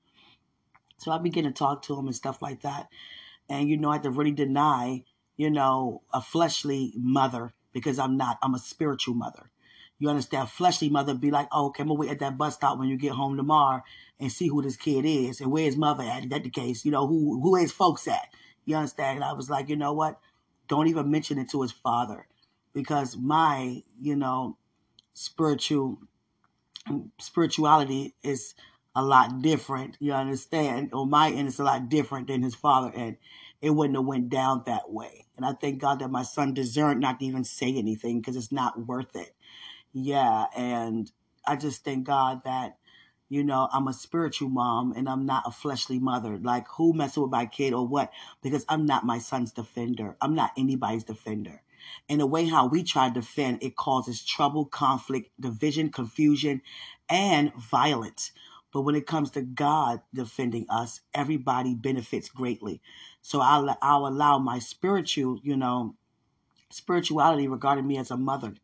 So I began to talk to him and stuff like that. And, you know, I had to really deny, you know, a fleshly mother because I'm a spiritual mother. You understand? A fleshly mother be like, oh, okay, I'm going to wait at that bus stop when you get home tomorrow and see who this kid is and where his mother at. If that's the case, you know, who his folks at. You understand? And I was like, you know what? Don't even mention it to his father because my, you know, spirituality is a lot different, you understand? On my end, it's a lot different than his father, and it wouldn't have went down that way. And I thank God that my son discerned not to even say anything because it's not worth it. Yeah, and I just thank God that, you know, I'm a spiritual mom and I'm not a fleshly mother. Like, who messing with my kid or what? Because I'm not my son's defender. I'm not anybody's defender. And the way how we try to defend, it causes trouble, conflict, division, confusion, and violence. But when it comes to God defending us, everybody benefits greatly. So I'll allow my spiritual, you know, spirituality regarding me as a mother,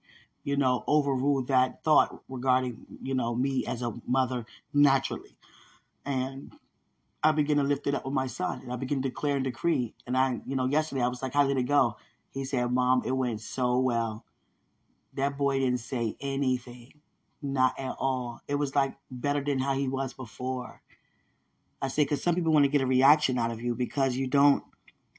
you know, overrule that thought regarding, you know, me as a mother naturally. And I begin to lift it up with my son and I begin to declare and decree. And I, you know, yesterday I was like, how did it go? He said, Mom, it went so well. That boy didn't say anything. Not at all. It was like better than how he was before. I say, because some people want to get a reaction out of you because you don't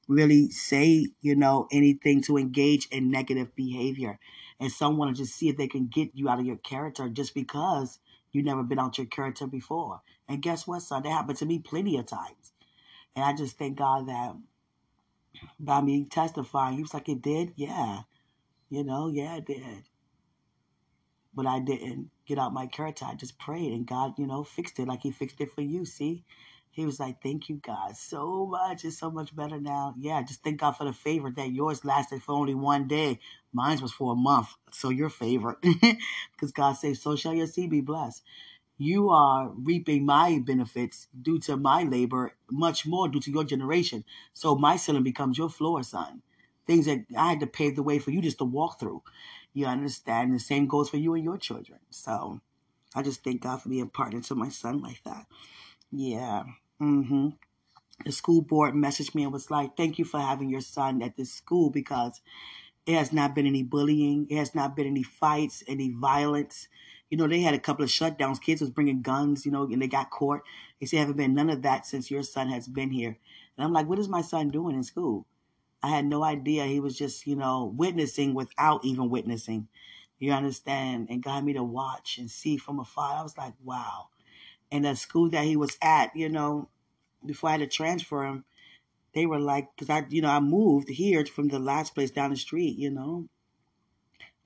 really say, you know, anything to engage in negative behavior. And some want to just see if they can get you out of your character just because you've never been out your character before. And guess what, son? That happened to me plenty of times. And I just thank God that by me testifying, he was like, it did? Yeah. You know, yeah, it did. But I didn't get out my character. I just prayed and God, you know, fixed it like he fixed it for you. See, he was like, thank you, God, so much. It's so much better now. Yeah, just thank God for the favor that yours lasted for only one day. Mine was for a month. So your favor, because God says, so shall your seed be blessed. You are reaping my benefits due to my labor, much more due to your generation. So my ceiling becomes your floor, son. Things that I had to pave the way for you just to walk through. You understand? The same goes for you and your children. So I just thank God for being partner to my son like that. Yeah. Mm-hmm. The school board messaged me and was like, thank you for having your son at this school because it has not been any bullying. It has not been any fights, any violence. You know, they had a couple of shutdowns. Kids was bringing guns, you know, and they got caught. They say, haven't been none of that since your son has been here. And I'm like, what is my son doing in school? I had no idea. He was just, you know, witnessing without even witnessing. You understand? And got me to watch and see from afar. I was like, wow. And the school that he was at, you know, before I had to transfer him, they were like, because I moved here from the last place down the street, you know.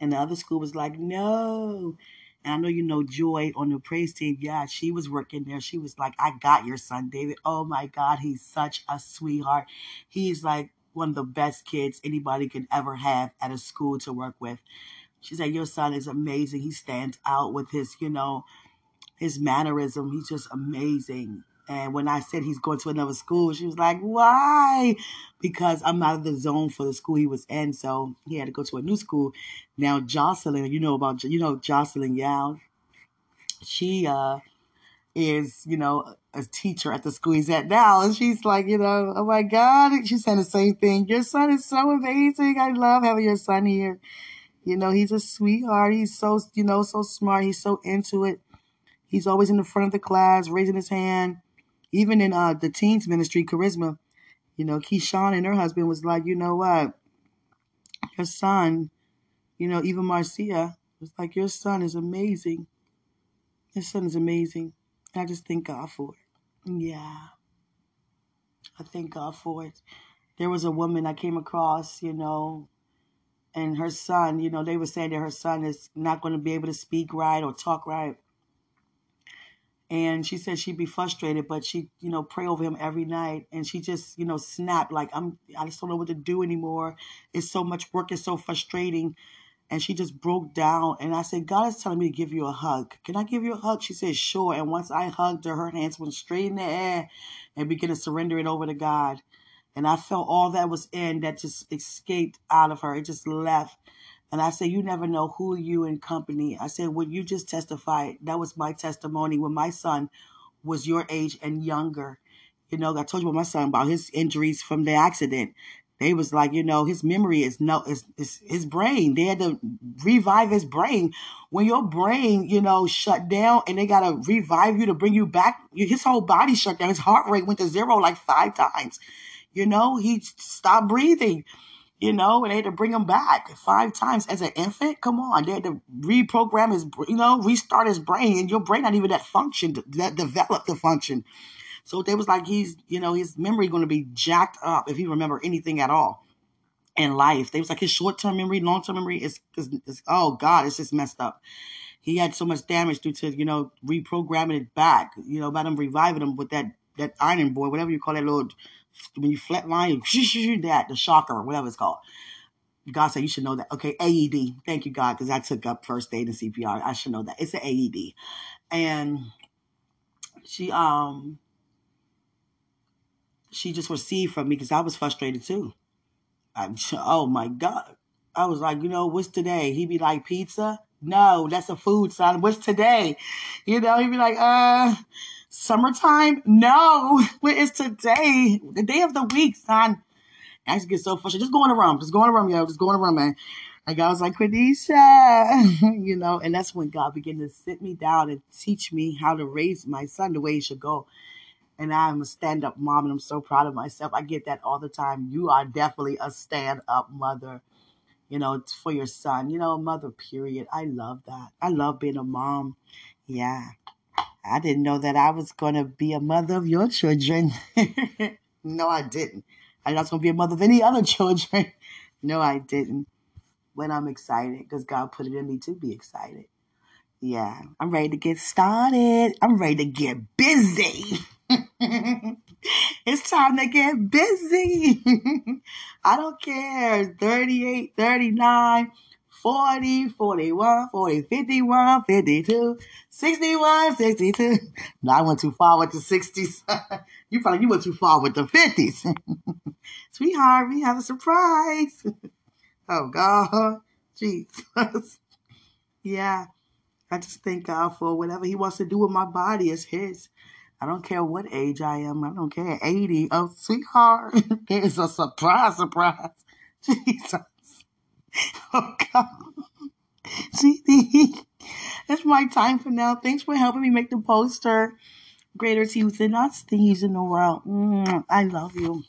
And the other school was like, no. And I know you know Joy on the praise team. Yeah, she was working there. She was like, I got your son, David. Oh, my God. He's such a sweetheart. He's like one of the best kids anybody could ever have at a school to work with. She said, your son is amazing. He stands out with his, you know, his mannerism. He's just amazing. And when I said he's going to another school, she was like, why? Because I'm out of the zone for the school he was in. So he had to go to a new school. Now, Jocelyn, Jocelyn Yao. She is, you know, a teacher at the school he's at now. And she's like, you know, oh, my God. And she said the same thing. Your son is so amazing. I love having your son here. You know, he's a sweetheart. He's so, you know, so smart. He's so into it. He's always in the front of the class, raising his hand. Even in the teens ministry, Charisma, you know, Keyshawn and her husband was like, you know what, your son, you know, even Marcia was like, your son is amazing. Your son is amazing. And I just thank God for it. Yeah. I thank God for it. There was a woman I came across, you know, and her son, you know, they were saying that her son is not going to be able to speak right or talk right. And she said she'd be frustrated, but she, you know, pray over him every night. And she just, you know, snapped like, I just don't know what to do anymore. It's so much work. It's so frustrating. And she just broke down. And I said, God is telling me to give you a hug. Can I give you a hug? She said, sure. And once I hugged her, her hands went straight in the air and began to surrender it over to God. And I felt all that was in that just escaped out of her. It just left. And I said, you never know who you in company. I said, would you just testify? That was my testimony when my son was your age and younger. You know, I told you about my son, about his injuries from the accident. They was like, you know, his memory is no, it's his brain. They had to revive his brain. When your brain, you know, shut down and they got to revive you to bring you back, his whole body shut down. His heart rate went to zero like 5 times. You know, he stopped breathing. You know, and they had to bring him back 5 times as an infant. Come on. They had to reprogram his, you know, restart his brain. And your brain not even that function, that developed the function. So they was like, he's, you know, his memory going to be jacked up if he remember anything at all in life. They was like, his short-term memory, long-term memory is oh, God, it's just messed up. He had so much damage due to, you know, reprogramming it back, you know, by them reviving him with that iron board, whatever you call that little... When you flatline, the shocker, whatever it's called. God said you should know that. Okay, AED. Thank you, God, because I took up first aid and CPR. I should know that. It's an AED. And she just received from me because I was frustrated too. Oh my God. I was like, you know, what's today? He'd be like, pizza? No, that's a food, son. What's today? You know, he'd be like, summertime? No. What is today? The day of the week, son. I just get so frustrated. Just go on a run. Just go on a run, yo. Just go on a run, man. Like I was like, Quenisha, you know, and that's when God began to sit me down and teach me how to raise my son the way he should go. And I'm a stand-up mom, and I'm so proud of myself. I get that all the time. You are definitely a stand-up mother, you know, for your son. You know, mother, period. I love that. I love being a mom. Yeah. I didn't know that I was going to be a mother of your children. No, I didn't. I was going to be a mother of any other children. No, I didn't. But I'm excited because God put it in me to be excited. Yeah, I'm ready to get started. I'm ready to get busy. It's time to get busy. I don't care. 38, 39. 40, 41, 40, 51, 52, 61, 62. No, I went too far with the 60s. You went too far with the 50s. Sweetheart, we have a surprise. Oh, God. Jesus. Yeah. I just thank God for whatever he wants to do with my body is his. I don't care what age I am. I don't care. 80. Oh, sweetheart. It's a surprise, surprise. Jesus. Oh, God. That's my time for now. Thanks for helping me make the poster. Greater to you than us, things in the world. I love you.